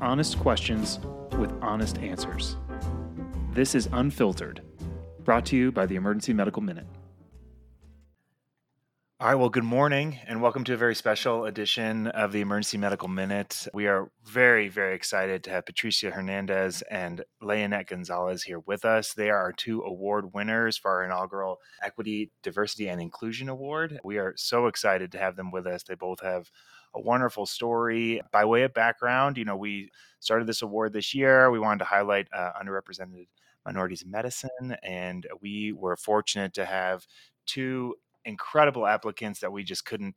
honest questions with honest answers. This is Unfiltered, brought to you by the Emergency Medical Minute. All right, well, good morning, and welcome to a very special edition of the Emergency Medical Minute. We are very, very excited to have Patricia Hernandez and Leonette Gonzalez here with us. They are our two award winners for our inaugural Equity, Diversity, and Inclusion Award. We are so excited to have them with us. They both have a wonderful story. By way of background, we started this award this year. We wanted to highlight underrepresented minorities in medicine, and we were fortunate to have two incredible applicants that we just couldn't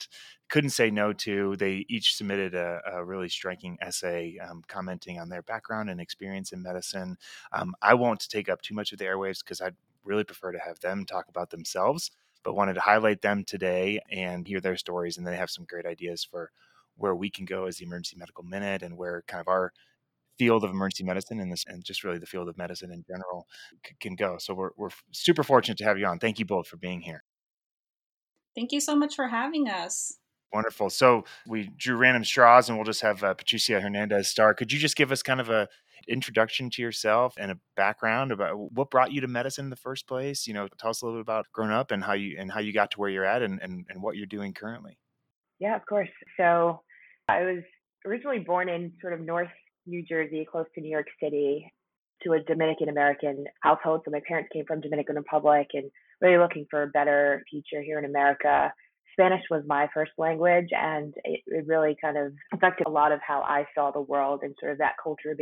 say no to. They each submitted a really striking essay commenting on their background and experience in medicine. I won't take up too much of the airwaves because I'd really prefer to have them talk about themselves, but wanted to highlight them today and hear their stories. And they have some great ideas for where we can go as the Emergency Medical Minute and where kind of our field of emergency medicine and just really the field of medicine in general can go. So we're super fortunate to have you on. Thank you both for being here. Thank you so much for having us. Wonderful. So we drew random straws and we'll just have Patricia Hernandez start. Could you just give us kind of an introduction to yourself and a background about what brought you to medicine in the first place? Tell us a little bit about growing up and how you got to where you're at and what you're doing currently. Yeah, of course. So I was originally born in sort of North New Jersey, close to New York City, to a Dominican-American household. So my parents came from Dominican Republic and really looking for a better future here in America. Spanish was my first language, and it really kind of affected a lot of how I saw the world and sort of that culture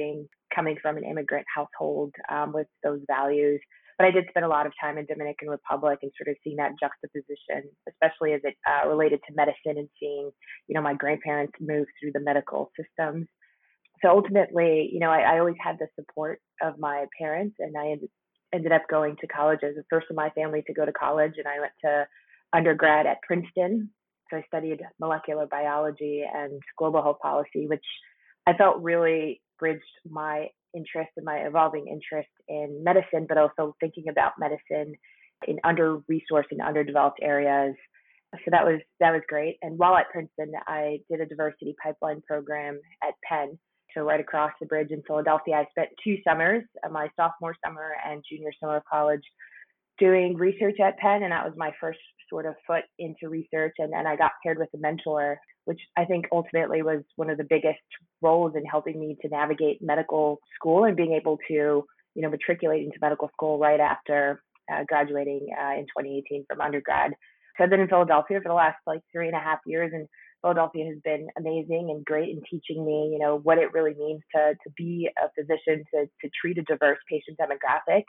coming from an immigrant household with those values. But I did spend a lot of time in Dominican Republic and sort of seeing that juxtaposition, especially as it related to medicine and seeing, my grandparents move through the medical systems. So ultimately, I always had the support of my parents, and I ended up going to college. I was the first in my family to go to college, and I went to undergrad at Princeton. So I studied molecular biology and global health policy, which I felt really bridged my interest and my evolving interest in medicine, but also thinking about medicine in under-resourced and underdeveloped areas. So that was great. And while at Princeton, I did a diversity pipeline program at Penn. So right across the bridge in Philadelphia, I spent 2 summers, my sophomore summer and junior summer of college, doing research at Penn. And that was my first sort of foot into research. And then I got paired with a mentor, which I think ultimately was one of the biggest roles in helping me to navigate medical school and being able to, matriculate into medical school right after graduating in 2018 from undergrad. So I've been in Philadelphia for the last 3.5 years, and Philadelphia has been amazing and great in teaching me, what it really means to be a physician, to treat a diverse patient demographic.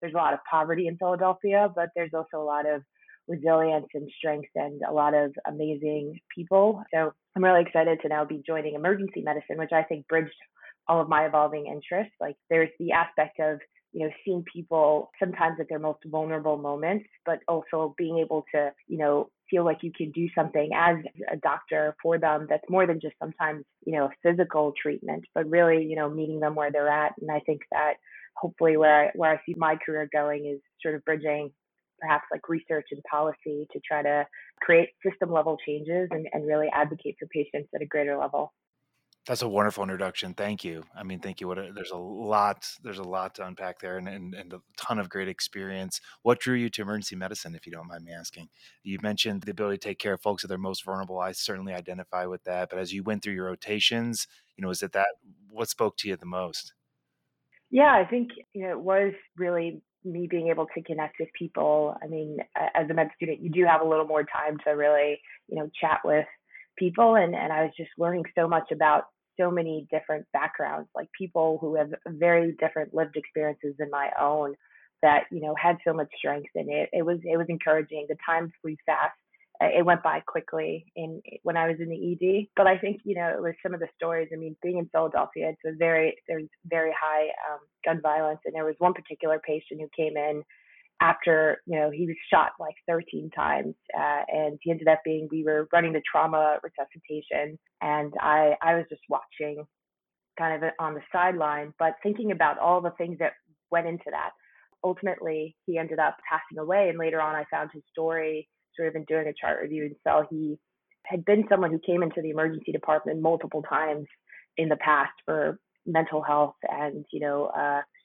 There's a lot of poverty in Philadelphia, but there's also a lot of resilience and strength and a lot of amazing people. So I'm really excited to now be joining emergency medicine, which I think bridged all of my evolving interests. There's the aspect of, seeing people sometimes at their most vulnerable moments, but also being able to, feel like you can do something as a doctor for them that's more than just sometimes, physical treatment, but really, meeting them where they're at. And I think that hopefully where I see my career going is sort of bridging perhaps research and policy to try to create system level changes and really advocate for patients at a greater level. That's a wonderful introduction. Thank you. Thank you. There's a lot to unpack there and a ton of great experience. What drew you to emergency medicine, if you don't mind me asking? You mentioned the ability to take care of folks that are most vulnerable. I certainly identify with that. But as you went through your rotations, is it that what spoke to you the most? Yeah, I think it was really me being able to connect with people. As a med student, you do have a little more time to really, chat with people. And I was just learning so much about so many different backgrounds, people who have very different lived experiences than my own that, had so much strength in it. It was encouraging. The time flew fast. It went by quickly when I was in the ED. But I think, it was some of the stories. Being in Philadelphia, there's very high gun violence. And there was one particular patient who came in after, he was shot 13 times, and he ended up we were running the trauma resuscitation, and I was just watching kind of on the sideline, but thinking about all the things that went into that. Ultimately, he ended up passing away, and later on I found his story sort of in doing a chart review, and so he had been someone who came into the emergency department multiple times in the past for mental health and,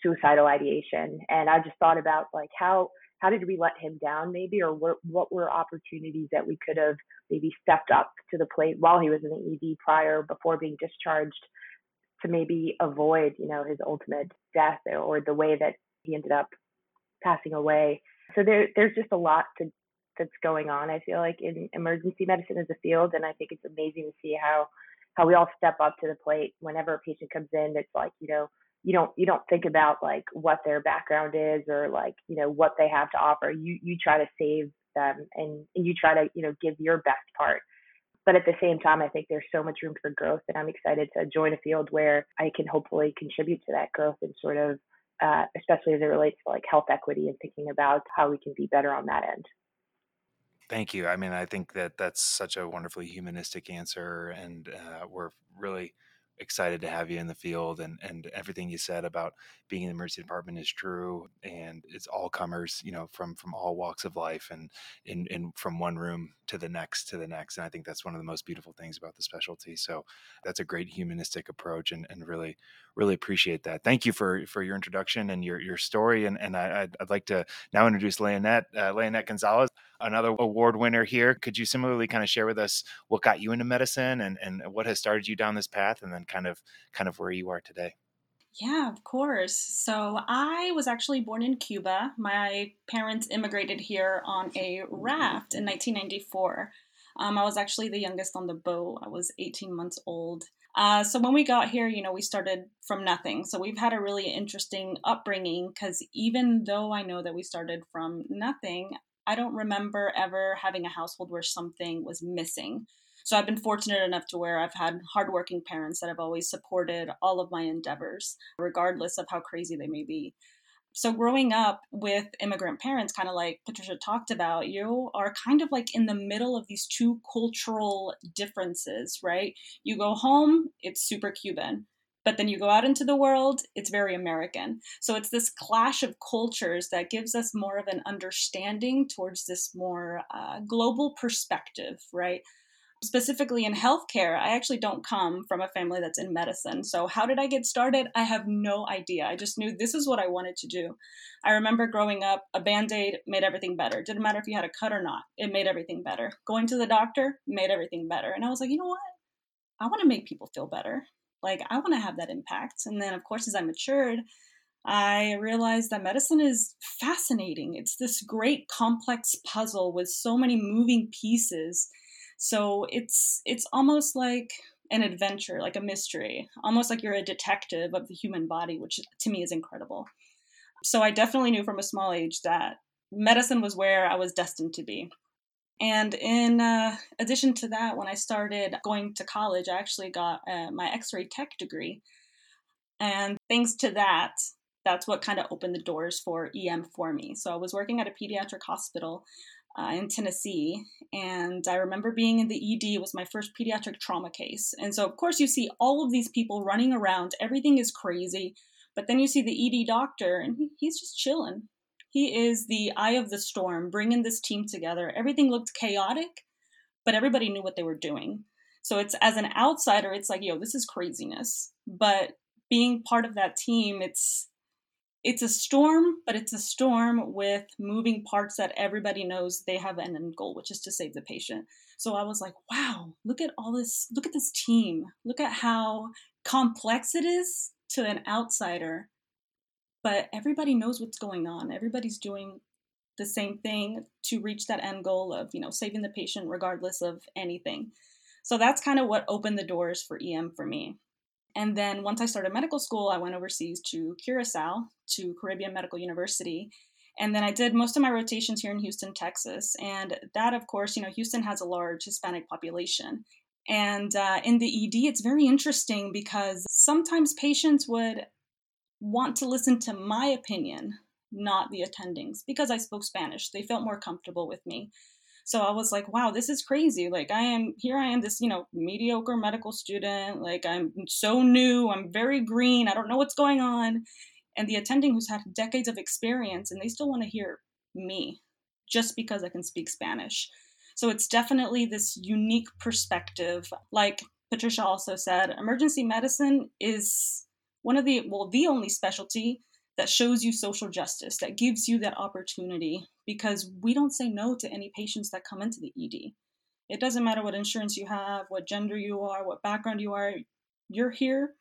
suicidal ideation. And I just thought about like, how did we let him down maybe, or what were opportunities that we could have maybe stepped up to the plate while he was in the ED prior, before being discharged, to maybe avoid, his ultimate death or the way that he ended up passing away. So there's just a lot that's going on, I feel like, in emergency medicine as a field. And I think it's amazing to see how we all step up to the plate. Whenever a patient comes in, it's like, you don't think about like what their background is or like, what they have to offer. You try to save them and you try to, give your best part. But at the same time, I think there's so much room for growth, and I'm excited to join a field where I can hopefully contribute to that growth and sort of, especially as it relates to like health equity and thinking about how we can be better on that end. Thank you. I mean, I think that's such a wonderfully humanistic answer, and we're really excited to have you in the field, and everything you said about being in the emergency department is true, and it's all comers, from all walks of life and from one room to the next. And I think that's one of the most beautiful things about the specialty. So that's a great humanistic approach, and really, really appreciate that. Thank you for your introduction and your story. And I'd like to now introduce Leonette Gonzalez, another award winner here. Could you similarly kind of share with us what got you into medicine and what has started you down this path, and then kind of where you are today? Yeah, of course. So I was actually born in Cuba. My parents immigrated here on a raft in 1994. I was actually the youngest on the boat. I was 18 months old. So when we got here, we started from nothing. So we've had a really interesting upbringing, because even though I know that we started from nothing, I don't remember ever having a household where something was missing. So I've been fortunate enough to where I've had hardworking parents that have always supported all of my endeavors, regardless of how crazy they may be. So growing up with immigrant parents, kind of like Patricia talked about, you are kind of like in the middle of these two cultural differences, right? You go home, it's super Cuban. But then you go out into the world, it's very American. So it's this clash of cultures that gives us more of an understanding towards this more global perspective, right? Specifically in healthcare, I actually don't come from a family that's in medicine. So how did I get started? I have no idea. I just knew this is what I wanted to do. I remember growing up, a Band-Aid made everything better. Didn't matter if you had a cut or not, it made everything better. Going to the doctor made everything better. And I was like, you know what? I want to make people feel better. Like, I want to have that impact. And then, of course, as I matured, I realized that medicine is fascinating. It's this great complex puzzle with so many moving pieces. So it's almost like an adventure, like a mystery, almost like you're a detective of the human body, which to me is incredible. So I definitely knew from a small age that medicine was where I was destined to be. And in addition to that, when I started going to college, I actually got my X-ray tech degree. And thanks to that, that's what kind of opened the doors for EM for me. So I was working at a pediatric hospital in Tennessee. And I remember being in the ED. It was my first pediatric trauma case. And so, of course, you see all of these people running around. Everything is crazy. But then you see the ED doctor, and he's just chilling. He is the eye of the storm, bringing this team together. Everything looked chaotic, but everybody knew what they were doing. So it's, as an outsider, it's like, yo, this is craziness. But being part of that team, it's a storm, but it's a storm with moving parts that everybody knows they have an end goal, which is to save the patient. So I was like, wow, look at all this. Look at this team. Look at how complex it is to an outsider. But everybody knows what's going on. Everybody's doing the same thing to reach that end goal of, saving the patient regardless of anything. So that's kind of what opened the doors for EM for me. And then once I started medical school, I went overseas to Curacao, to Caribbean Medical University. And then I did most of my rotations here in Houston, Texas. And that, of course, Houston has a large Hispanic population. And in the ED, it's very interesting because sometimes patients would want to listen to my opinion, not the attendings, because I spoke Spanish. They felt more comfortable with me. So I was like, wow, this is crazy. Like, I am this, mediocre medical student. Like, I'm so new. I'm very green. I don't know what's going on. And the attending who's had decades of experience, and they still want to hear me just because I can speak Spanish. So it's definitely this unique perspective. Like, Patricia also said, emergency medicine is one of the only specialty that shows you social justice, that gives you that opportunity, because we don't say no to any patients that come into the ED. It doesn't matter what insurance you have, what gender you are, what background you are, you're here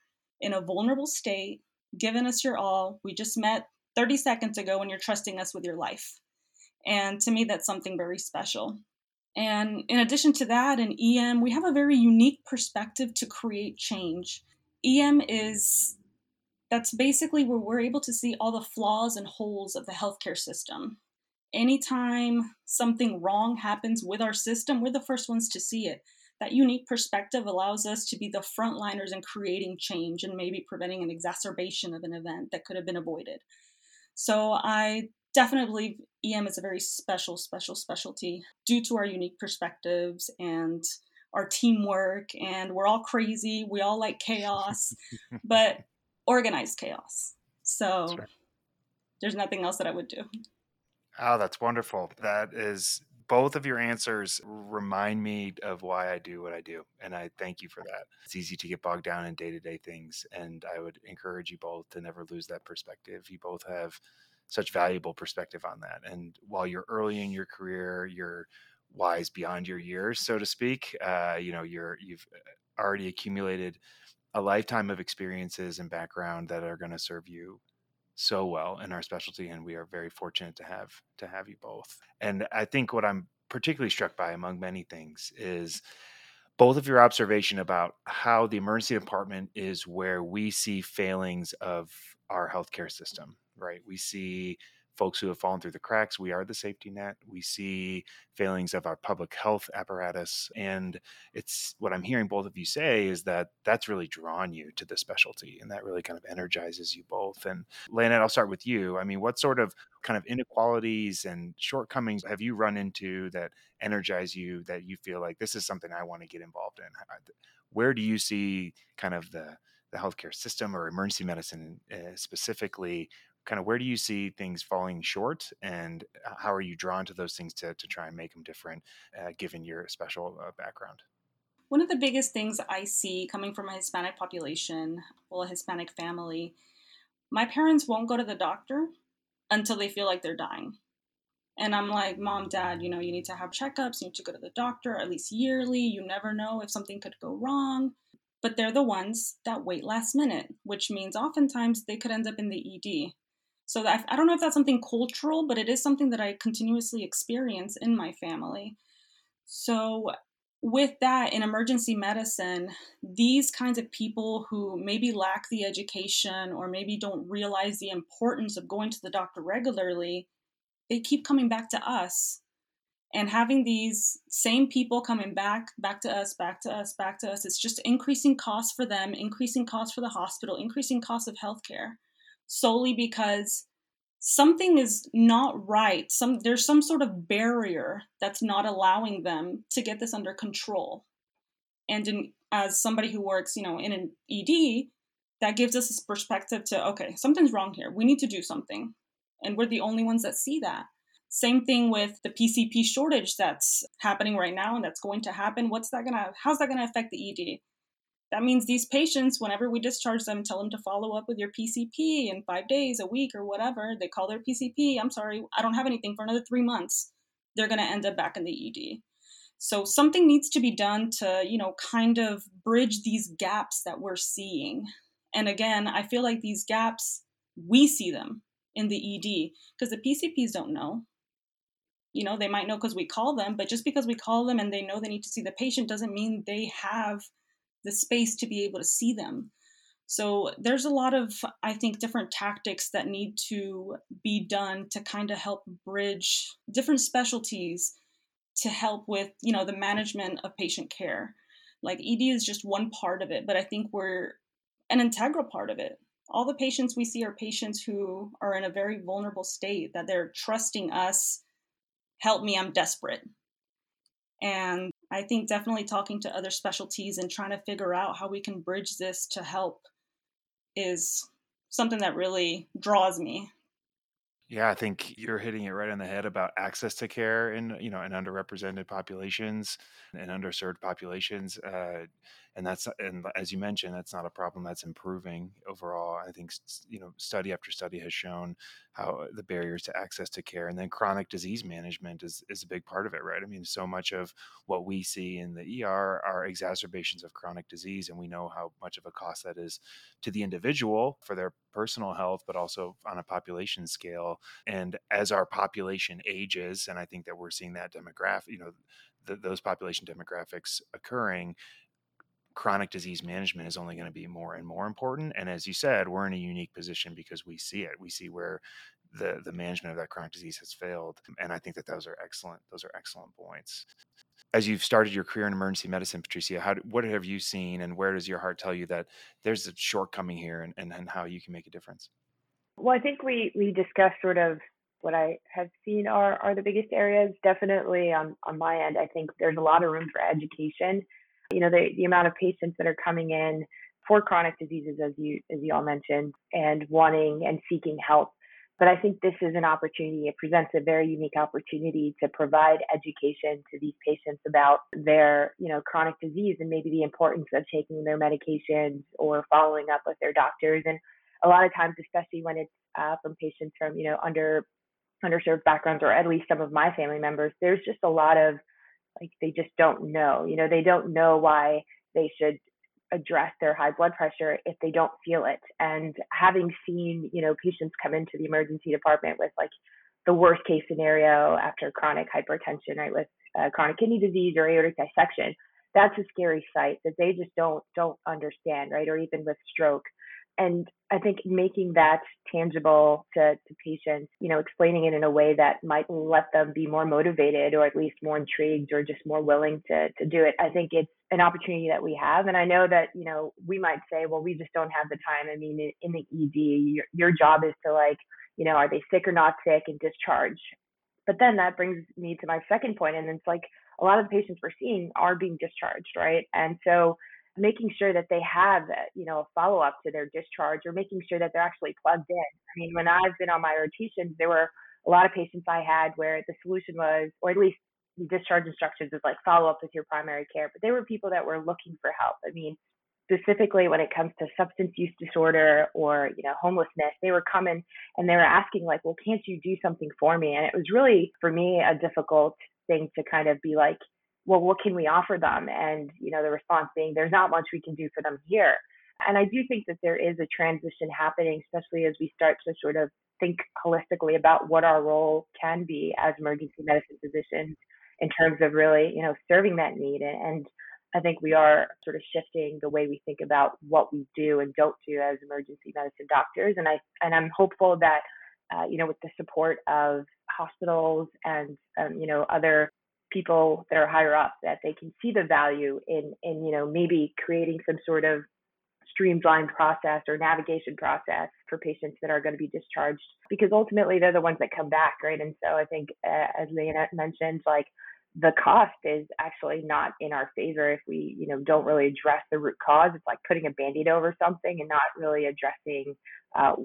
in a vulnerable state, giving us your all. We just met 30 seconds ago and you're trusting us with your life. And to me, that's something very special. And in addition to that, in EM, we have a very unique perspective to create change. EM is, that's basically where we're able to see all the flaws and holes of the healthcare system. Anytime something wrong happens with our system, we're the first ones to see it. That unique perspective allows us to be the frontliners in creating change and maybe preventing an exacerbation of an event that could have been avoided. So I definitely believe EM is a very special specialty due to our unique perspectives and our teamwork. And we're all crazy. We all like chaos, but organized chaos. So right. There's nothing else that I would do. Oh, that's wonderful. That is, both of your answers remind me of why I do what I do. And I thank you for that. It's easy to get bogged down in day-to-day things. And I would encourage you both to never lose that perspective. You both have such valuable perspective on that. And while you're early in your career, you're wise beyond your years, so to speak, you've already accumulated a lifetime of experiences and background that are going to serve you so well in our specialty, and we are very fortunate to have you both. And I think what I'm particularly struck by, among many things, is both of your observation about how the emergency department is where we see failings of our healthcare system, right? We see folks who have fallen through the cracks. We are the safety net. We see failings of our public health apparatus. And it's what I'm hearing both of you say is that that's really drawn you to the specialty, and that really kind of energizes you both. And Leonette, I'll start with you. I mean, what sort of kind of inequalities and shortcomings have you run into that energize you, that you feel like this is something I want to get involved in? Where do you see kind of the healthcare system, or emergency medicine specifically, kind of where do you see things falling short, and how are you drawn to those things to try and make them different, given your special background? One of the biggest things I see coming from a Hispanic population, well, a Hispanic family, my parents won't go to the doctor until they feel like they're dying. And I'm like, Mom, Dad, you need to have checkups, you need to go to the doctor at least yearly. You never know if something could go wrong. But they're the ones that wait last minute, which means oftentimes they could end up in the ED. So I don't know if that's something cultural, but it is something that I continuously experience in my family. So with that, in emergency medicine, these kinds of people who maybe lack the education or maybe don't realize the importance of going to the doctor regularly, they keep coming back to us. And having these same people coming back to us, back to us, back to us, it's just increasing costs for them, increasing costs for the hospital, increasing costs of healthcare. Solely because something is not right. There's some sort of barrier that's not allowing them to get this under control. And as somebody who works, in an ED, that gives us this perspective to, okay, something's wrong here. We need to do something. And we're the only ones that see that. Same thing with the PCP shortage that's happening right now and that's going to happen. How's that going to affect the ED? That means these patients, whenever we discharge them, tell them to follow up with your PCP in 5 days, a week, or whatever. They call their PCP. I'm sorry, I don't have anything for another 3 months. They're going to end up back in the ED. So something needs to be done to, kind of bridge these gaps that we're seeing. And again, I feel like these gaps, we see them in the ED because the PCPs don't know. They might know because we call them, but just because we call them and they know they need to see the patient doesn't mean they have the space to be able to see them. So there's a lot of, I think, different tactics that need to be done to kind of help bridge different specialties to help with, the management of patient care. Like ED is just one part of it, but I think we're an integral part of it. All the patients we see are patients who are in a very vulnerable state, that they're trusting us, help me, I'm desperate. And I think definitely talking to other specialties and trying to figure out how we can bridge this to help is something that really draws me. Yeah, I think you're hitting it right on the head about access to care in underrepresented populations and underserved populations. And as you mentioned, that's not a problem that's improving overall. I think, study after study has shown how the barriers to access to care, and then chronic disease management is a big part of it, right? I mean, so much of what we see in the ER are exacerbations of chronic disease, and we know how much of a cost that is to the individual for their personal health, but also on a population scale. And as our population ages, and I think that we're seeing that demographic, those population demographics occurring, chronic disease management is only going to be more and more important. And as you said, we're in a unique position because we see it. We see where the management of that chronic disease has failed. And I think that those are excellent points. As you've started your career in emergency medicine, Patricia, what have you seen, and where does your heart tell you that there's a shortcoming here, and how you can make a difference? Well, I think we discussed sort of what I have seen are the biggest areas. Definitely on my end, I think there's a lot of room for education. The amount of patients that are coming in for chronic diseases, as you all mentioned, and wanting and seeking help. But I think this is an opportunity. It presents a very unique opportunity to provide education to these patients about their, chronic disease, and maybe the importance of taking their medications or following up with their doctors. And a lot of times, especially when it's from patients from, underserved backgrounds, or at least some of my family members, there's just a lot of they just don't know. They don't know why they should address their high blood pressure if they don't feel it. And having seen, patients come into the emergency department with the worst case scenario after chronic hypertension, right, with chronic kidney disease or aortic dissection, that's a scary sight that they just don't understand, right? Or even with stroke. And I think making that tangible to patients, explaining it in a way that might let them be more motivated, or at least more intrigued, or just more willing to do it. I think it's an opportunity that we have. And I know that, we might say, well, we just don't have the time. I mean, in the ED, your job is to are they sick or not sick, and discharge. But then that brings me to my second point. And it's a lot of the patients we're seeing are being discharged, right? And so making sure that they have, a follow-up to their discharge, or making sure that they're actually plugged in. I mean, when I've been on my rotations, there were a lot of patients I had where the solution was, or at least the discharge instructions was follow up with your primary care. But they were people that were looking for help. I mean, specifically when it comes to substance use disorder or, homelessness, they were coming and they were asking well, can't you do something for me? And it was really, for me, a difficult thing to kind of be well, what can we offer them? And, the response being, there's not much we can do for them here. And I do think that there is a transition happening, especially as we start to sort of think holistically about what our role can be as emergency medicine physicians in terms of really, serving that need. And I think we are sort of shifting the way we think about what we do and don't do as emergency medicine doctors. And I'm hopeful that, with the support of hospitals and, other people that are higher up, that they can see the value in maybe creating some sort of streamlined process or navigation process for patients that are going to be discharged, because ultimately they're the ones that come back, right? And so I think, as Leonette mentioned, the cost is actually not in our favor if we, don't really address the root cause. It's like putting a Band-Aid over something and not really addressing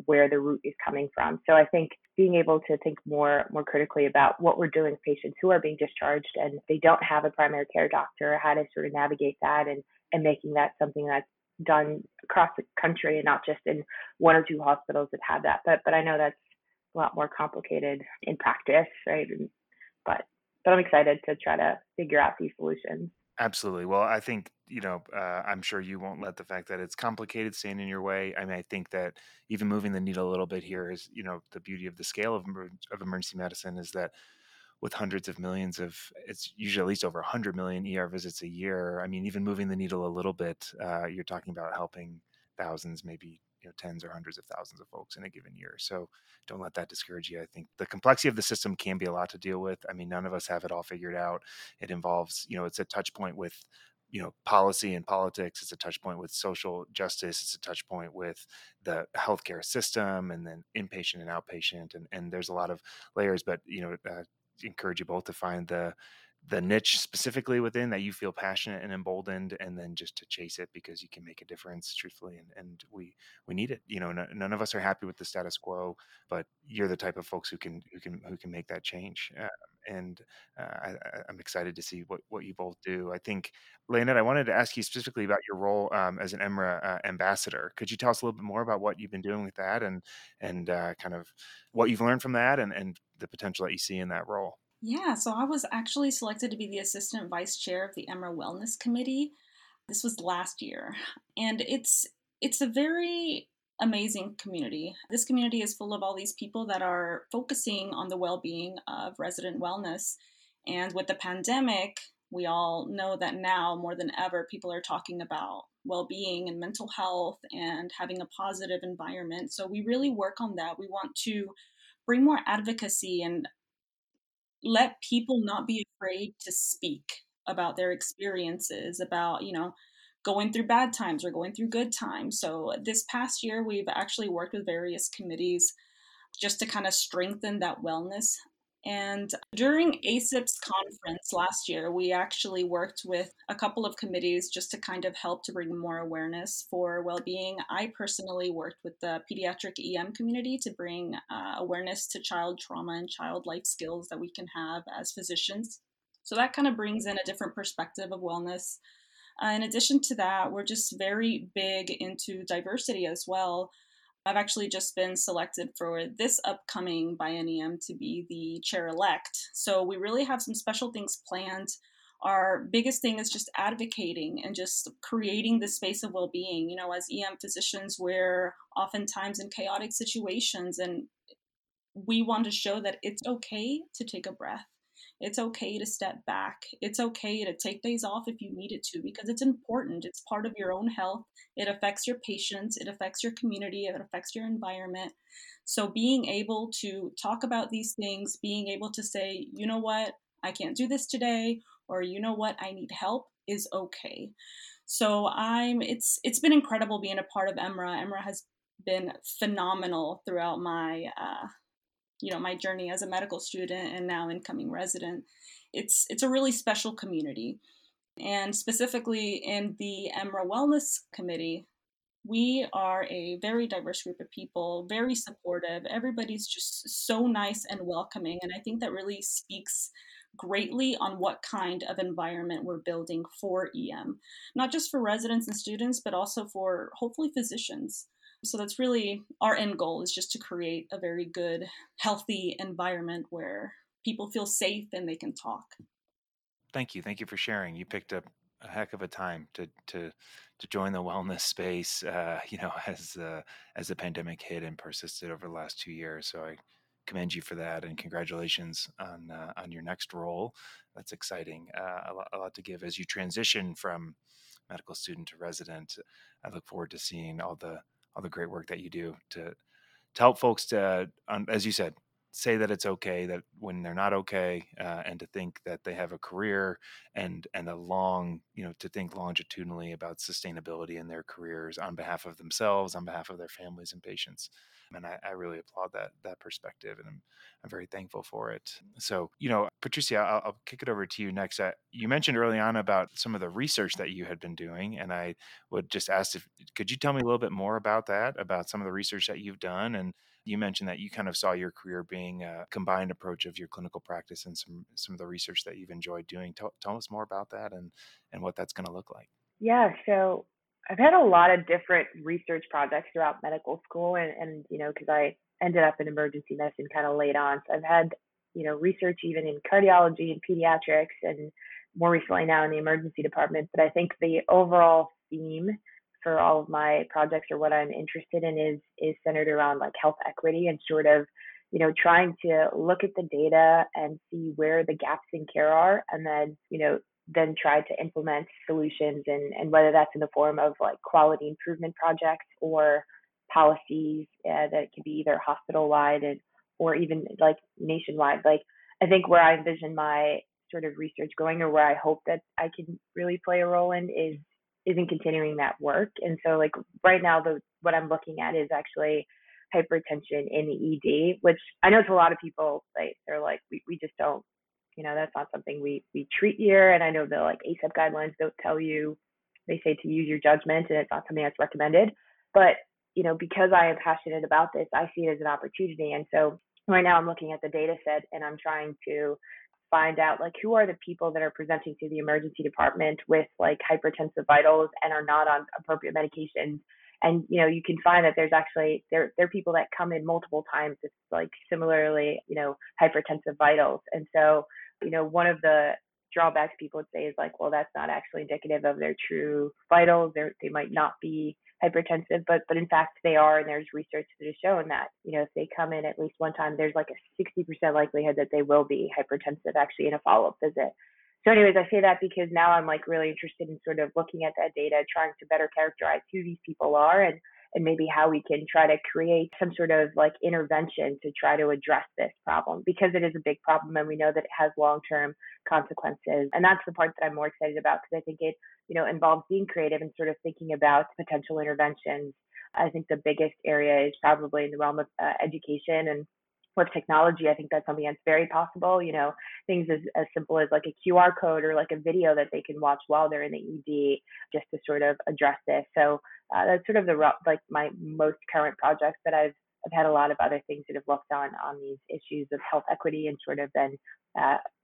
where the root is coming from. So I think being able to think more critically about what we're doing with patients who are being discharged and they don't have a primary care doctor, how to sort of navigate that, and making that something that's done across the country and not just in one or two hospitals that have that. But I know that's a lot more complicated in practice, right? But I'm excited to try to figure out these solutions. Absolutely. Well, I think, I'm sure you won't let the fact that it's complicated stand in your way. I mean, I think that even moving the needle a little bit here is, the beauty of the scale of emergency medicine is that with hundreds of millions of, it's usually at least over 100 million ER visits a year. I mean, even moving the needle a little bit, you're talking about helping thousands, maybe tens or hundreds of thousands of folks in a given year. So don't let that discourage you. I think the complexity of the system can be a lot to deal with. I mean, none of us have it all figured out. It involves, it's a touch point with, policy and politics. It's a touch point with social justice. It's a touch point with the healthcare system, and then inpatient and outpatient. And there's a lot of layers, but encourage you both to find the the niche specifically within that you feel passionate and emboldened, and then just to chase it because you can make a difference truthfully. And we need it, you know, none of us are happy with the status quo, but you're the type of folks who can make that change. I'm excited to see what you both do. I think, Leonette, I wanted to ask you specifically about your role as an EMRA ambassador. Could you tell us a little bit more about what you've been doing with that and kind of what you've learned from that and the potential that you see in that role? Yeah, so I was actually selected to be the assistant vice chair of the EMRA Wellness Committee. This was last year, and it's a very amazing community. This community is full of all these people that are focusing on the well-being of resident wellness. And with the pandemic, we all know that now more than ever, people are talking about well-being and mental health and having a positive environment. So we really work on that. We want to bring more advocacy and let people not be afraid to speak about their experiences, about, you know, going through bad times or going through good times. So this past year, we've actually worked with various committees just to kind of strengthen that wellness. And during ACIP's conference last year, we actually worked with a couple of committees just to kind of help to bring more awareness for well-being. I personally worked with the pediatric EM community to bring awareness to child trauma and child life skills that we can have as physicians. So that kind of brings in a different perspective of wellness. In addition to that, we're just very big into diversity as well. I've actually just been selected for this upcoming biennium to be the chair-elect. So we really have some special things planned. Our biggest thing is just advocating and just creating the space of well-being. You know, as EM physicians, we're oftentimes in chaotic situations, and we want to show that it's okay to take a breath. It's okay to step back. It's okay to take days off if you need it to, because it's important. It's part of your own health. It affects your patients. It affects your community. It affects your environment. So being able to talk about these things, being able to say, you know what, I can't do this today, or you know what, I need help, is okay. So it's been incredible being a part of EMRA. EMRA has been phenomenal throughout my my journey as a medical student and now incoming resident. It's a really special community. And specifically in the EMRA Wellness Committee, we are a very diverse group of people, very supportive. Everybody's just so nice and welcoming. And I think that really speaks greatly on what kind of environment we're building for EM, not just for residents and students, but also for hopefully physicians. So that's really our end goal, is just to create a very good, healthy environment where people feel safe and they can talk. Thank you. Thank you for sharing. You picked up a heck of a time to join the wellness space, as the pandemic hit and persisted over the last 2 years. So I commend you for that, and congratulations on your next role. That's exciting. A lot to give as you transition from medical student to resident. I look forward to seeing all the great work that you do to help folks to, as you said, say that it's okay, that when they're not okay, and to think that they have a career and a long, you know, to think longitudinally about sustainability in their careers on behalf of themselves, on behalf of their families and patients. And I really applaud that perspective, and I'm very thankful for it. So, you know, Patricia, I'll kick it over to you next. You mentioned early on about some of the research that you had been doing, and I would just ask could you tell me a little bit more about that, about some of the research that you've done? And you mentioned that you kind of saw your career being a combined approach of your clinical practice and some of the research that you've enjoyed doing. Tell us more about that and what that's going to look like. Yeah, so I've had a lot of different research projects throughout medical school and you know, because I ended up in emergency medicine kind of late on. So I've had, you know, research even in cardiology and pediatrics and more recently now in the emergency department. But I think the overall theme for all of my projects or what I'm interested in is centered around like health equity and sort of, you know, trying to look at the data and see where the gaps in care are, and then, you know, then try to implement solutions and whether that's in the form of like quality improvement projects or policies that could be either hospital-wide or even like nationwide. Like I think where I envision my sort of research going, or where I hope that I can really play a role in, is in continuing that work. And so like right now, what I'm looking at is actually hypertension in the ED, which I know to a lot of people, like they're like, we just don't You know, that's not something we treat here. And I know the ACIP guidelines don't tell you, they say to use your judgment, and it's not something that's recommended. But, you know, because I am passionate about this, I see it as an opportunity. And so right now I'm looking at the data set and I'm trying to find out who are the people that are presenting to the emergency department with hypertensive vitals and are not on appropriate medications. And, you know, you can find that there's actually, there are people that come in multiple times. It's similarly, you know, hypertensive vitals. And so, you know, one of the drawbacks people would say is well, that's not actually indicative of their true vitals. They might not be hypertensive, but in fact they are. And there's research that has shown that, you know, if they come in at least one time, there's a 60% likelihood that they will be hypertensive actually in a follow-up visit. So anyways, I say that because now I'm really interested in sort of looking at that data, trying to better characterize who these people are and maybe how we can try to create some sort of intervention to try to address this problem, because it is a big problem and we know that it has long-term consequences. And that's the part that I'm more excited about, because I think it, you know, involves being creative and sort of thinking about potential interventions. I think the biggest area is probably in the realm of education, and with technology, I think that's something that's very possible. You know, things as simple as a QR code or a video that they can watch while they're in the ED, just to sort of address this. So that's sort of the my most current projects, but I've had a lot of other things that have looked on these issues of health equity and sort of been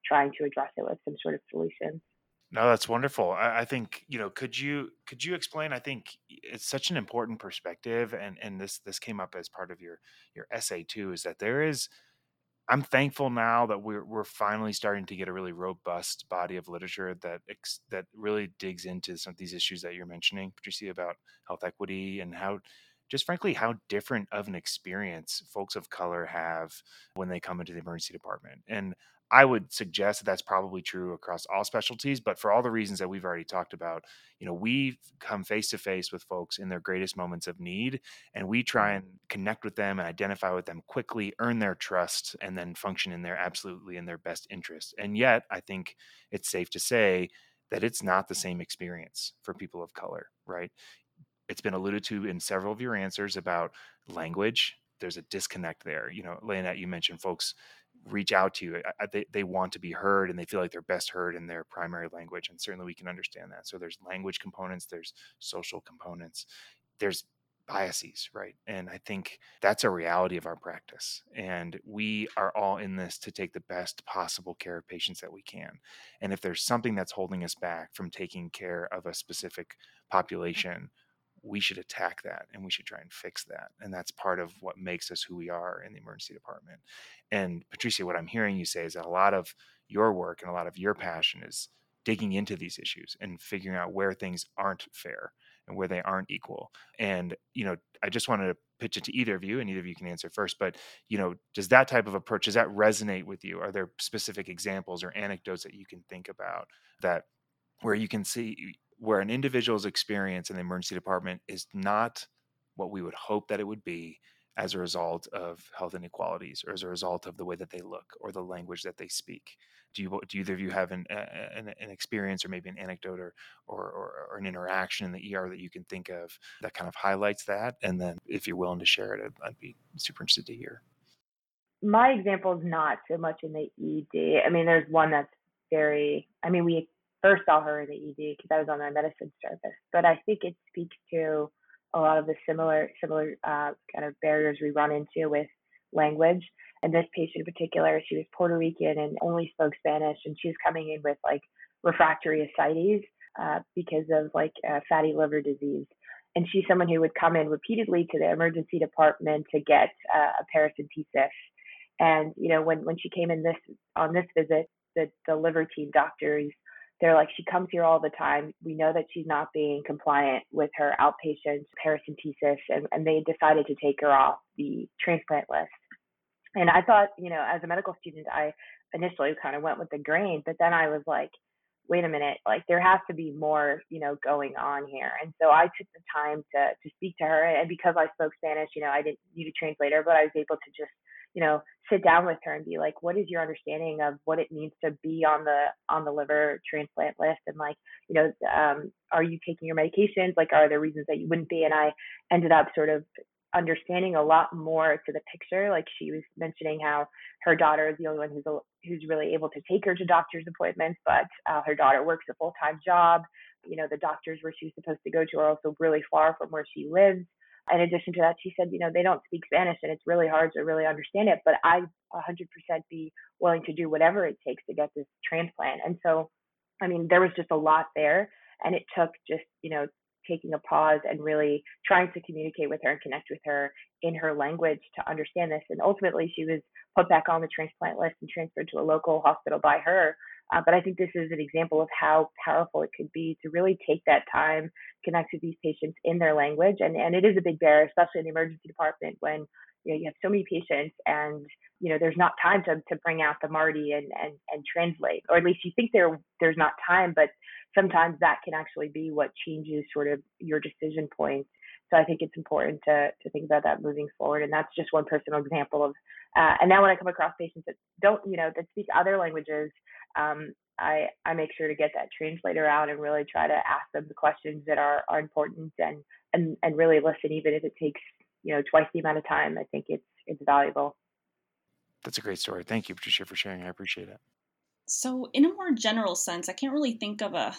trying to address it with some sort of solution. No, that's wonderful. I think, you know, could you explain, I think it's such an important perspective, and this came up as part of your essay too, is that I'm thankful now that we're finally starting to get a really robust body of literature that really digs into some of these issues that you're mentioning, Patricia, about health equity and how, just frankly, how different of an experience folks of color have when they come into the emergency department. And I would suggest that's probably true across all specialties, but for all the reasons that we've already talked about, you know, we come face to face with folks in their greatest moments of need, and we try and connect with them and identify with them quickly, earn their trust, and then function in their best interest. And yet, I think it's safe to say that it's not the same experience for people of color, right? It's been alluded to in several of your answers about language. There's a disconnect there. You know, Leonette, you mentioned folks reach out to you. They want to be heard, and they feel like they're best heard in their primary language. And certainly we can understand that. So there's language components, there's social components, there's biases, right? And I think that's a reality of our practice. And we are all in this to take the best possible care of patients that we can. And if there's something that's holding us back from taking care of a specific population, we should attack that, and we should try and fix that. And that's part of what makes us who we are in the emergency department. And Patricia, what I'm hearing you say is that a lot of your work and a lot of your passion is digging into these issues and figuring out where things aren't fair and where they aren't equal. And, you know, I just wanted to pitch it to either of you, and either of you can answer first, but, you know, does that type of approach, does that resonate with you? Are there specific examples or anecdotes that you can think about that where you can see where an individual's experience in the emergency department is not what we would hope that it would be as a result of health inequalities, or as a result of the way that they look or the language that they speak? Do either of you have an experience, or maybe an anecdote, or an interaction in the ER that you can think of that kind of highlights that? And then if you're willing to share it, I'd be super interested to hear. My example is not so much in the ED. I mean, there's one that's we first saw her in the ED because I was on my medicine service, but I think it speaks to a lot of the similar kind of barriers we run into with language. And this patient in particular, she was Puerto Rican and only spoke Spanish, and she was coming in with refractory ascites because of fatty liver disease. And she's someone who would come in repeatedly to the emergency department to get a paracentesis. And you know, when she came in on this visit, the liver team doctors, they're like, she comes here all the time. We know that she's not being compliant with her outpatient paracentesis, and they decided to take her off the transplant list. And I thought, you know, as a medical student, I initially kind of went with the grain, but then I was like, wait a minute, there has to be more, you know, going on here. And so I took the time to speak to her. And because I spoke Spanish, you know, I didn't need a translator, but I was able to just, you know, sit down with her and be like, what is your understanding of what it means to be on the liver transplant list? And you know, are you taking your medications? Are there reasons that you wouldn't be? And I ended up sort of understanding a lot more to the picture. Like she was mentioning how her daughter is the only one who's really able to take her to doctor's appointments, but her daughter works a full-time job. You know, the doctors where she's supposed to go to are also really far from where she lives. In addition to that, she said, you know, they don't speak Spanish and it's really hard to really understand it, but I'd 100% be willing to do whatever it takes to get this transplant. And so, I mean, there was just a lot there, and it took just, you know, taking a pause and really trying to communicate with her and connect with her in her language to understand this. And ultimately, she was put back on the transplant list and transferred to a local hospital by her. But I think this is an example of how powerful it could be to really take that time, connect with these patients in their language. And it is a big barrier, especially in the emergency department, when you know you have so many patients and you know there's not time to bring out the MARDI and translate, or at least you think there's not time, but sometimes that can actually be what changes sort of your decision points. So I think it's important to think about that moving forward. And that's just one personal example of, and now when I come across patients that don't, you know, that speak other languages, I make sure to get that translator out and really try to ask them the questions that are important and really listen, even if it takes, you know, twice the amount of time. I think it's valuable. That's a great story. Thank you, Patricia, for sharing. I appreciate it. So in a more general sense, I can't really think of a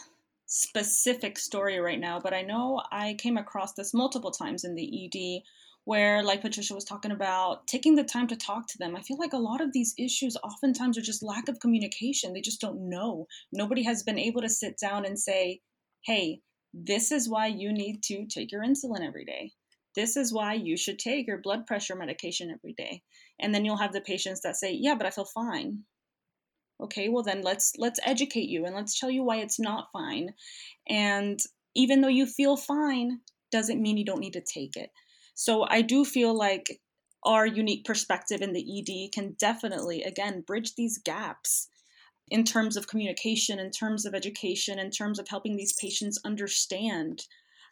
specific story right now, but I know I came across this multiple times in the ED where, like Patricia was talking about, taking the time to talk to them. I feel like a lot of these issues oftentimes are just lack of communication. They just don't know. Nobody has been able to sit down and say, hey, this is why you need to take your insulin every day. This is why you should take your blood pressure medication every day. And then you'll have the patients that say, yeah, but I feel fine. Okay, well then let's educate you and let's tell you why it's not fine. And even though you feel fine, doesn't mean you don't need to take it. So I do feel like our unique perspective in the ED can definitely, again, bridge these gaps in terms of communication, in terms of education, in terms of helping these patients understand.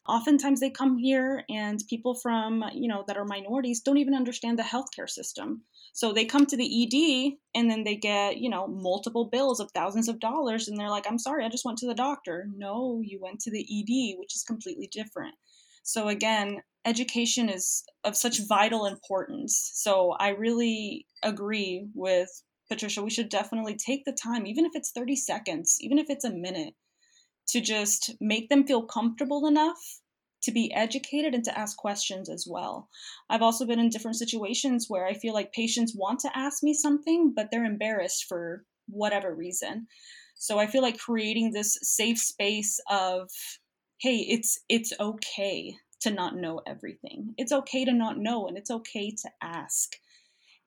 Oftentimes they come here and people from, you know, that are minorities don't even understand the healthcare system. So they come to the ED and then they get, you know, multiple bills of thousands of dollars. And they're like, I'm sorry, I just went to the doctor. No, you went to the ED, which is completely different. So again, education is of such vital importance. So I really agree with Patricia. We should definitely take the time, even if it's 30 seconds, even if it's a minute, to just make them feel comfortable enough to be educated and to ask questions as well. I've also been in different situations where I feel like patients want to ask me something, but they're embarrassed for whatever reason. So I feel like creating this safe space of, hey, it's okay to not know everything. It's okay to not know, and it's okay to ask.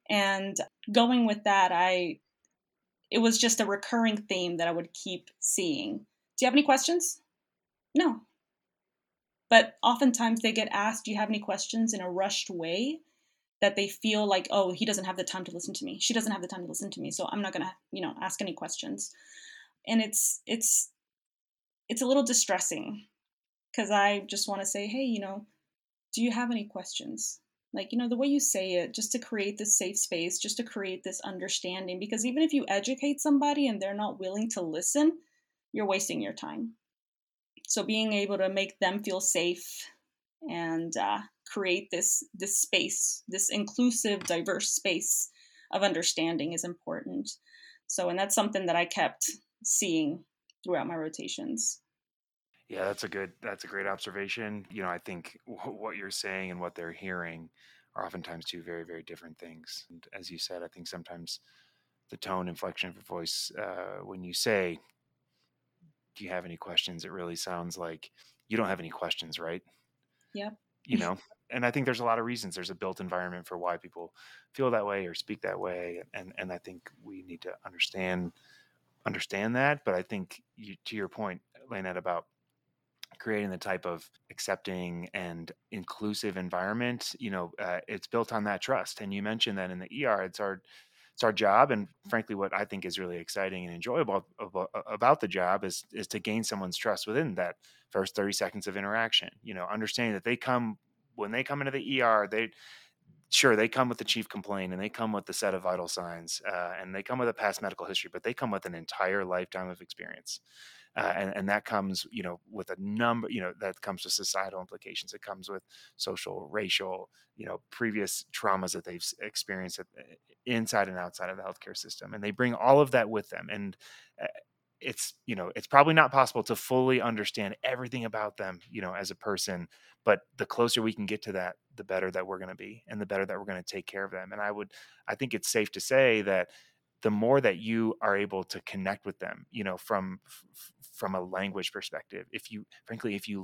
And going with that, it was just a recurring theme that I would keep seeing. Do you have any questions? No. But oftentimes they get asked, do you have any questions, in a rushed way that they feel like, oh, he doesn't have the time to listen to me. She doesn't have the time to listen to me. So I'm not going to, you know, ask any questions. And it's a little distressing because I just want to say, hey, you know, do you have any questions? Like, you know, the way you say it, just to create this safe space, just to create this understanding, because even if you educate somebody and they're not willing to listen, you're wasting your time. So being able to make them feel safe and create this space, this inclusive, diverse space of understanding is important. So, and that's something that I kept seeing throughout my rotations. Yeah, that's a great observation. You know, I think what you're saying and what they're hearing are oftentimes two very, very different things. And as you said, I think sometimes the tone, inflection of your voice, when you say, do you have any questions? It really sounds like you don't have any questions, right? Yep. You know, and I think there's a lot of reasons. There's a built environment for why people feel that way or speak that way. And I think we need to understand that. But I think to your point, Leonette, about creating the type of accepting and inclusive environment, you know, it's built on that trust. And you mentioned that in the ER, it's our job, and frankly, what I think is really exciting and enjoyable about the job is to gain someone's trust within that first 30 seconds of interaction. You know, understanding that when they come into the ER, sure, they come with the chief complaint and they come with the set of vital signs and they come with a past medical history, but they come with an entire lifetime of experience. And that comes, you know, with a number, you know, that comes with societal implications. It comes with social, racial, you know, previous traumas that they've experienced inside and outside of the healthcare system. And they bring all of that with them. And it's, you know, it's probably not possible to fully understand everything about them, you know, as a person, but the closer we can get to that, the better that we're going to be and the better that we're going to take care of them. And I think it's safe to say that the more that you are able to connect with them, you know, from a language perspective, if you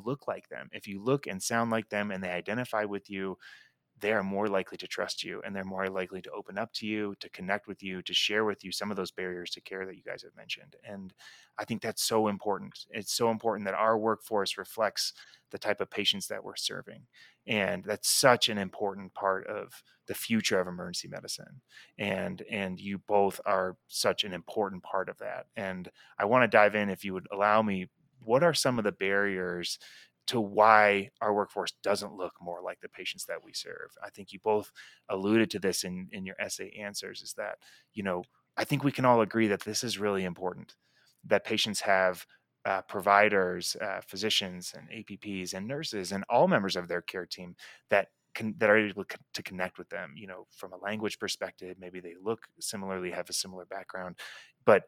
look like them, if you look and sound like them and they identify with you, they are more likely to trust you and they're more likely to open up to you, to connect with you, to share with you some of those barriers to care that you guys have mentioned. And I think that's so important. It's so important that our workforce reflects the type of patients that we're serving. And that's such an important part of the future of emergency medicine. And you both are such an important part of that. And I want to dive in, if you would allow me, what are some of the barriers to why our workforce doesn't look more like the patients that we serve? I think you both alluded to this in your essay answers, is that, you know, I think we can all agree that this is really important, that patients have providers, physicians and APPs and nurses and all members of their care team that are able to connect with them, you know, from a language perspective. Maybe they look similarly, have a similar background, but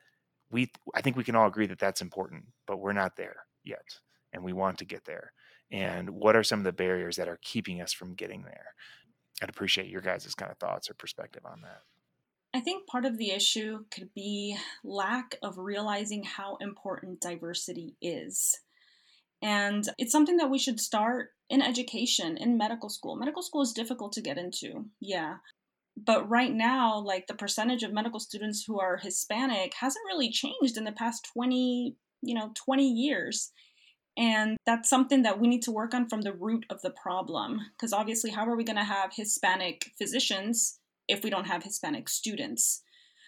I think we can all agree that that's important, but we're not there yet. And we want to get there. And what are some of the barriers that are keeping us from getting there? I'd appreciate your guys' kind of thoughts or perspective on that. I think part of the issue could be lack of realizing how important diversity is. And it's something that we should start in education, in medical school. Medical school is difficult to get into, yeah. But right now, like, the percentage of medical students who are Hispanic hasn't really changed in the past 20 years. And that's something that we need to work on from the root of the problem. Because obviously, how are we going to have Hispanic physicians if we don't have Hispanic students?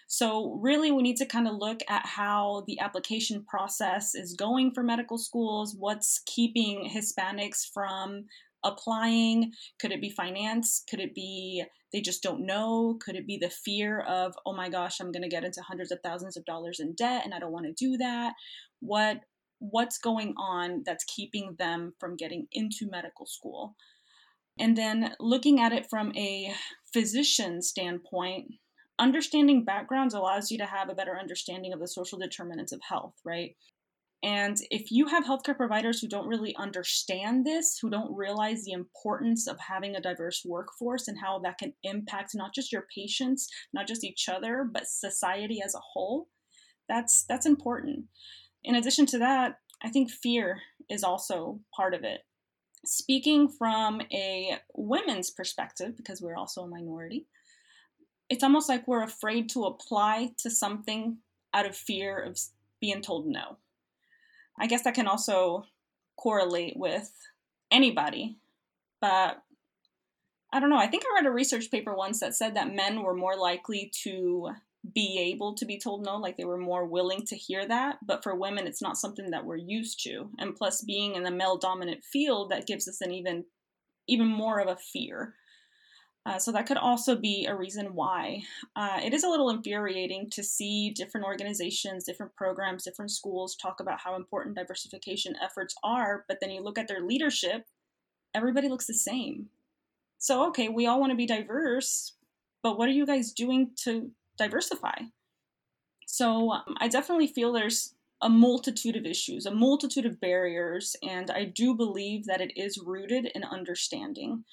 So really, we need to kind of look at how the application process is going for medical schools. What's keeping Hispanics from applying? Could it be finance? Could it be they just don't know? Could it be the fear of, oh my gosh, I'm going to get into hundreds of thousands of dollars in debt and I don't want to do that? What's going on that's keeping them from getting into medical school? And then looking at it from a physician standpoint, understanding backgrounds allows you to have a better understanding of the social determinants of health, right? And if you have healthcare providers who don't really understand this, who don't realize the importance of having a diverse workforce and how that can impact not just your patients, not just each other, but society as a whole, that's important. In addition to that, I think fear is also part of it. Speaking from a women's perspective, because we're also a minority, it's almost like we're afraid to apply to something out of fear of being told no. I guess that can also correlate with anybody, but I don't know. I think I read a research paper once that said that men were more likely to be able to be told no, like they were more willing to hear that. But for women, it's not something that we're used to. And plus, being in the male dominant field, that gives us an even more of a fear. So that could also be a reason why. It is a little infuriating to see different organizations, different programs, different schools talk about how important diversification efforts are. But then you look at their leadership, everybody looks the same. So, okay, we all want to be diverse, but what are you guys doing to diversify? So I definitely feel there's a multitude of issues, a multitude of barriers, and I do believe that it is rooted in understanding.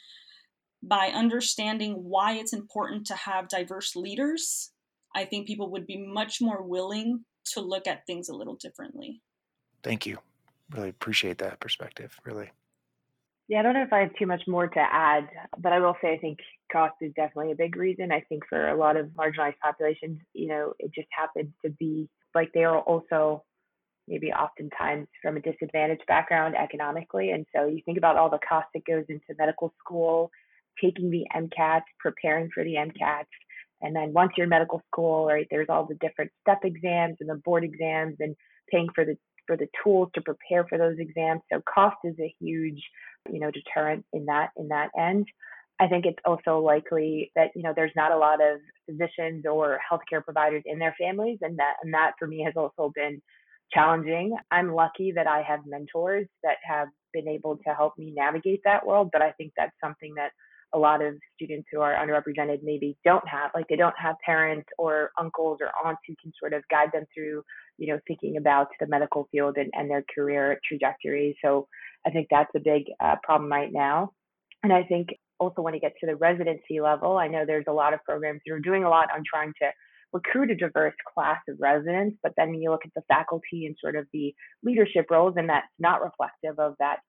By understanding why it's important to have diverse leaders, I think people would be much more willing to look at things a little differently. Thank you. Really appreciate that perspective, really. Yeah, I don't know if I have too much more to add, but I will say I think cost is definitely a big reason. I think for a lot of marginalized populations, you know, it just happens to be like they are also maybe oftentimes from a disadvantaged background economically. And so you think about all the cost that goes into medical school, taking the MCATs, preparing for the MCATs. And then once you're in medical school, right, there's all the different step exams and the board exams and paying for the tools to prepare for those exams. So cost is a huge, you know, deterrent in that end. I think it's also likely that, you know, there's not a lot of physicians or healthcare providers in their families. And that for me has also been challenging. I'm lucky that I have mentors that have been able to help me navigate that world. But I think that's something that a lot of students who are underrepresented maybe don't have, like they don't have parents or uncles or aunts who can sort of guide them through, you know, thinking about the medical field and their career trajectory. So I think that's a big problem right now. And I think also when it gets to the residency level, I know there's a lot of programs that are doing a lot on trying to recruit a diverse class of residents, but then you look at the faculty and sort of the leadership roles, and that's not reflective of that.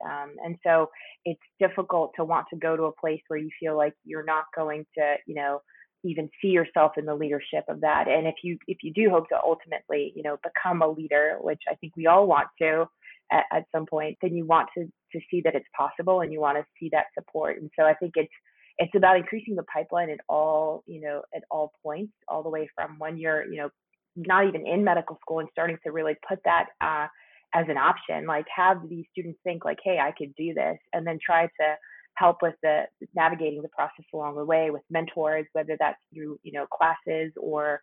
And so it's difficult to want to go to a place where you feel like you're not going to, you know, even see yourself in the leadership of that. And if you do hope to ultimately, you know, become a leader, which I think we all want to at some point, then you want to see that it's possible and you want to see that support. And so I think it's about increasing the pipeline at all points, all the way from when you're, you know, not even in medical school and starting to really put that as an option, like have these students think like, hey, I could do this, and then try to help with the navigating the process along the way with mentors, whether that's through, you know, classes or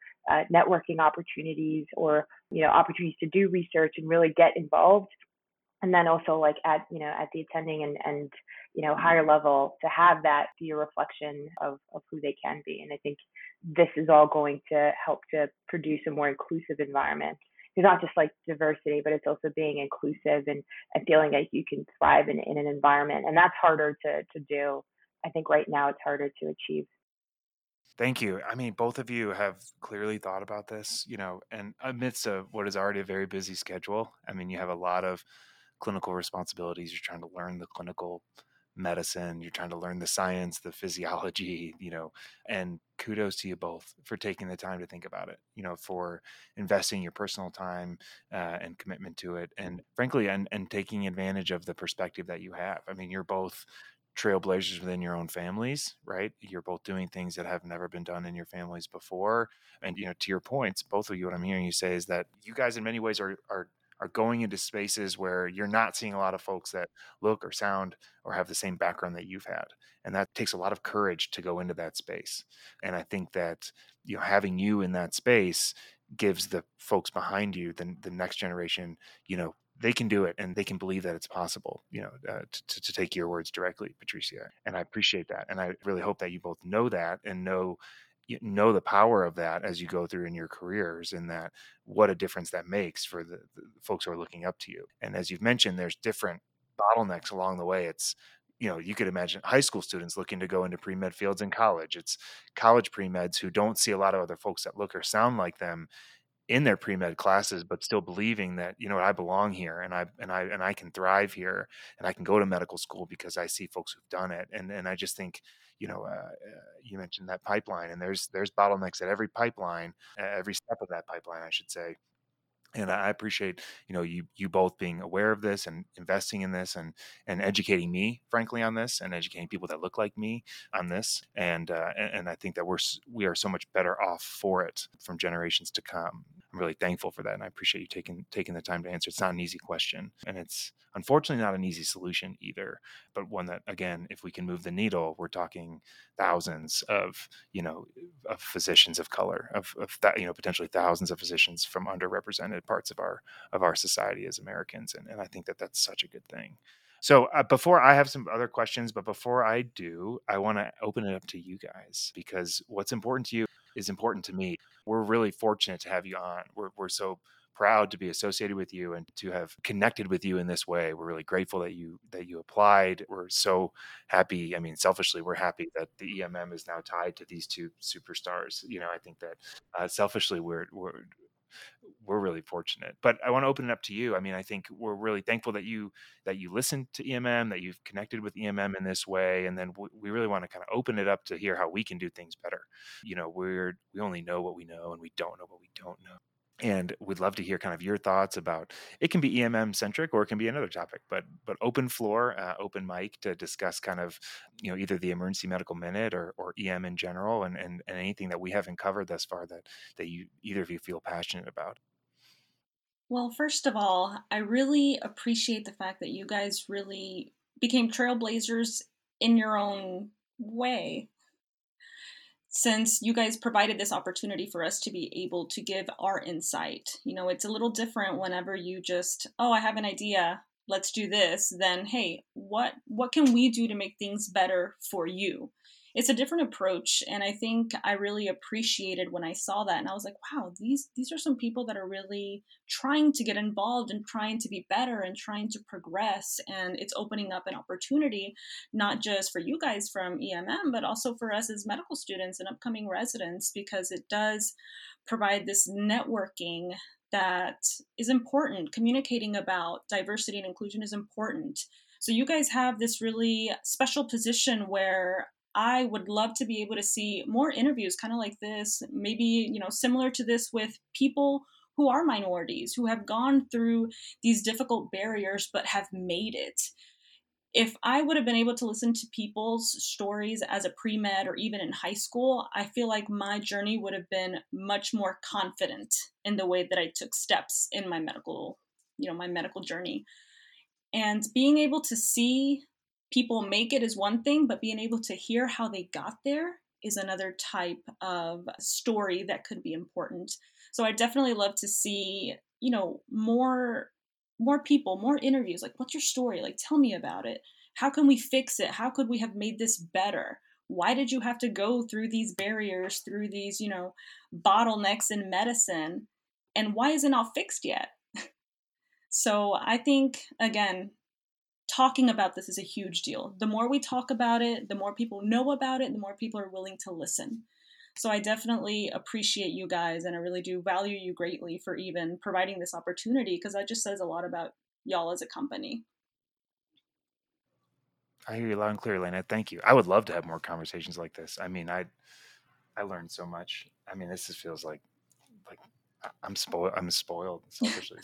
networking opportunities or, you know, opportunities to do research and really get involved. And then also like at the attending and you know, higher level to have that be a reflection of who they can be. And I think this is all going to help to produce a more inclusive environment. It's not just like diversity, but it's also being inclusive and feeling like you can thrive in an environment. And that's harder to do. I think right now it's harder to achieve. Thank you. I mean, both of you have clearly thought about this, you know, and amidst of what is already a very busy schedule. I mean, you have a lot of clinical responsibilities. You're trying to learn the clinical medicine. You're trying to learn the science, the physiology, you know, and kudos to you both for taking the time to think about it, you know, for investing your personal time and commitment to it. And frankly, and taking advantage of the perspective that you have. I mean, you're both trailblazers within your own families, right? You're both doing things that have never been done in your families before. And, you know, to your points, both of you, what I'm hearing you say is that you guys in many ways are going into spaces where you're not seeing a lot of folks that look or sound or have the same background that you've had. And that takes a lot of courage to go into that space. And I think that, you know, having you in that space gives the folks behind you, the next generation, you know, they can do it and they can believe that it's possible, you know, to take your words directly, Patricia. And I appreciate that. And I really hope that you both know that and know the power of that as you go through in your careers, and that what a difference that makes for the folks who are looking up to you. And as you've mentioned, there's different bottlenecks along the way. It's, you know, you could imagine high school students looking to go into pre-med fields in college. It's college pre-meds who don't see a lot of other folks that look or sound like them in their pre-med classes, but still believing that, you know, I belong here and I can thrive here and I can go to medical school because I see folks who've done it. And I just think, you know, you mentioned that pipeline, and there's bottlenecks at every pipeline, every step of that pipeline, I should say. And I appreciate, you know, you both being aware of this and investing in this and educating me, frankly, on this, and educating people that look like me on this. And I think that we are so much better off for it from generations to come. I'm really thankful for that. And I appreciate you taking the time to answer. It's not an easy question. And it's unfortunately not an easy solution either, but one that, again, if we can move the needle, we're talking thousands of, you know, of physicians of color, of potentially thousands of physicians from underrepresented parts of our society as Americans. And I think that that's such a good thing. So before I have some other questions, but before I do, I want to open it up to you guys, because what's important to you is important to me. We're really fortunate to have you on. We're so proud to be associated with you and to have connected with you in this way. We're really grateful that you applied. We're so happy. I mean, selfishly, we're happy that the EMM is now tied to these two superstars. You know, I think that selfishly, we're really fortunate, but I want to open it up to you. I mean, I think we're really thankful that you listened to EMM, that you've connected with EMM in this way. And then we really want to kind of open it up to hear how we can do things better. You know, we only know what we know, and we don't know what we don't know. And we'd love to hear kind of your thoughts about, it can be EMM centric or it can be another topic, but open floor, open mic to discuss kind of, you know, either the Emergency Medical Minute or EM in general, and anything that we haven't covered thus far that you, either of you, feel passionate about. Well, first of all, I really appreciate the fact that you guys really became trailblazers in your own way, since you guys provided this opportunity for us to be able to give our insight. You know, it's a little different whenever you just, oh, I have an idea, let's do this, then, hey, what can we do to make things better for you? It's a different approach. And I think I really appreciated when I saw that. And I was like, wow, these are some people that are really trying to get involved and trying to be better and trying to progress. And it's opening up an opportunity, not just for you guys from EMM, but also for us as medical students and upcoming residents, because it does provide this networking that is important. Communicating about diversity and inclusion is important. So you guys have this really special position where I would love to be able to see more interviews kind of like this, maybe, you know, similar to this, with people who are minorities, who have gone through these difficult barriers, but have made it. If I would have been able to listen to people's stories as a pre-med or even in high school, I feel like my journey would have been much more confident in the way that I took steps in my medical, you know, my medical journey. And being able to see people make it is one thing, but being able to hear how they got there is another type of story that could be important. So I definitely love to see, you know, more people, more interviews. Like, what's your story? Like, tell me about it. How can we fix it? How could we have made this better? Why did you have to go through these barriers, through these, you know, bottlenecks in medicine? And why is it not fixed yet? So I think, again, talking about this is a huge deal. The more we talk about it, the more people know about it, the more people are willing to listen. So I definitely appreciate you guys, and I really do value you greatly for even providing this opportunity, because that just says a lot about y'all as a company. I hear you loud and clear, Leonette. Thank you. I would love to have more conversations like this. I mean, I learned so much. I mean, this just feels like I'm spoiled selfishly.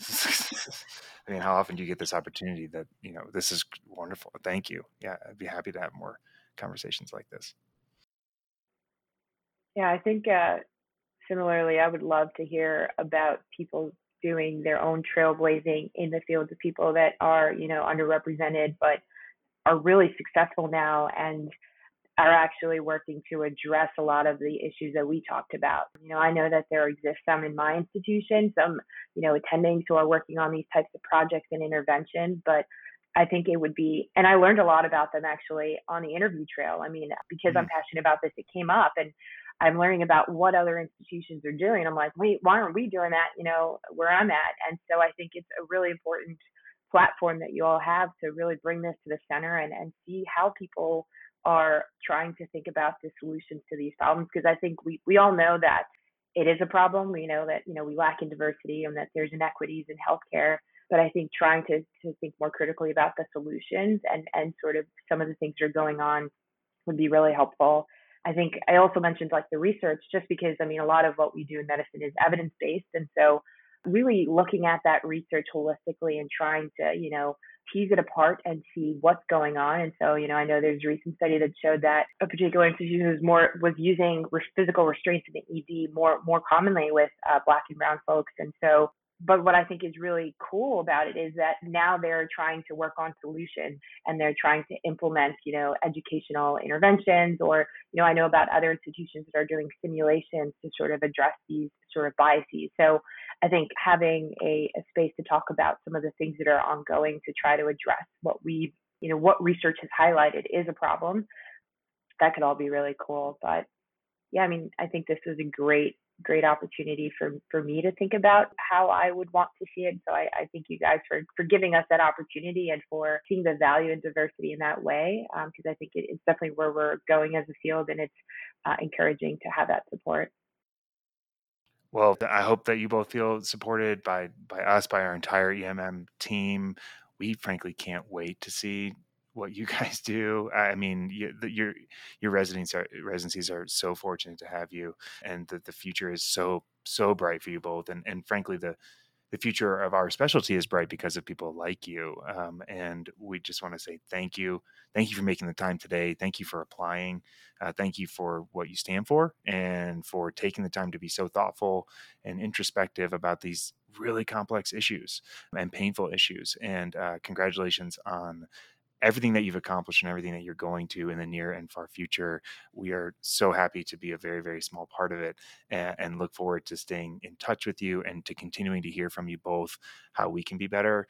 I mean, how often do you get this opportunity that, you know, this is wonderful. Thank you. Yeah. I'd be happy to have more conversations like this. Yeah. I think similarly, I would love to hear about people doing their own trailblazing in the field, of people that are, you know, underrepresented, but are really successful now and are actually working to address a lot of the issues that we talked about. You know, I know that there exist some in my institution, some, you know, attendings who are working on these types of projects and intervention, but I think it would be, and I learned a lot about them actually on the interview trail. I mean, because I'm passionate about this, it came up, and I'm learning about what other institutions are doing. I'm like, wait, why aren't we doing that, you know, where I'm at? And so I think it's a really important platform that you all have to really bring this to the center and see how people are trying to think about the solutions to these problems, because I think we all know that it is a problem. We know that, you know, we lack in diversity and that there's inequities in healthcare, but I think trying to think more critically about the solutions and sort of some of the things that are going on would be really helpful. I think I also mentioned like the research, just because, I mean, a lot of what we do in medicine is evidence-based, and so really looking at that research holistically and trying to, you know, tease it apart and see what's going on. And so, you know, I know there's a recent study that showed that a particular institution was using physical restraints in the ED more commonly with Black and Brown folks. And so, but what I think is really cool about it is that now they're trying to work on solutions, and they're trying to implement, you know, educational interventions, or, you know, I know about other institutions that are doing simulations to sort of address these sort of biases. So I think having a space to talk about some of the things that are ongoing to try to address what we, you know, what research has highlighted is a problem, that could all be really cool. But yeah, I mean, I think this was a great opportunity for me to think about how I would want to see it. So I thank you guys for giving us that opportunity and for seeing the value in diversity in that way, because I think it's definitely where we're going as a field, and it's encouraging to have that support. Well, I hope that you both feel supported by us, by our entire EMM team. We frankly can't wait to see what you guys do. I mean, your residencies are so fortunate to have you, and the future is so bright for you both. And frankly, the future of our specialty is bright because of people like you. And we just want to say thank you. Thank you for making the time today. Thank you for applying. Thank you for what you stand for, and for taking the time to be so thoughtful and introspective about these really complex issues and painful issues. And congratulations on everything that you've accomplished and everything that you're going to in the near and far future. We are so happy to be a very, very small part of it, and look forward to staying in touch with you and to continuing to hear from you both how we can be better,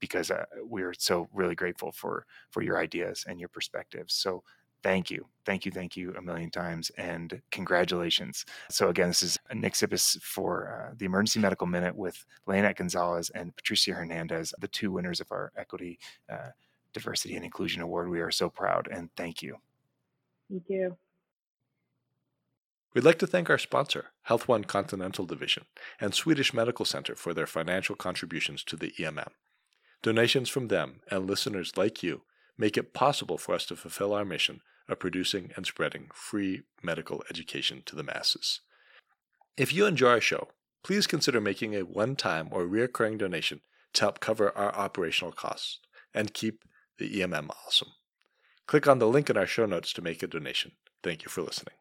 because we're so really grateful for your ideas and your perspectives. So thank you. Thank you a million times, and congratulations. So again, this is Nick Sippis for the Emergency Medical Minute with Leonette Gonzalez and Patricia Hernandez, the two winners of our Equity, Diversity, and Inclusion Award. We are so proud, and thank you. Thank you. We'd like to thank our sponsor, HealthOne Continental Division, and Swedish Medical Center for their financial contributions to the EMM. Donations from them and listeners like you make it possible for us to fulfill our mission of producing and spreading free medical education to the masses. If you enjoy our show, please consider making a one-time or recurring donation to help cover our operational costs and keep the EMM awesome. Click on the link in our show notes to make a donation. Thank you for listening.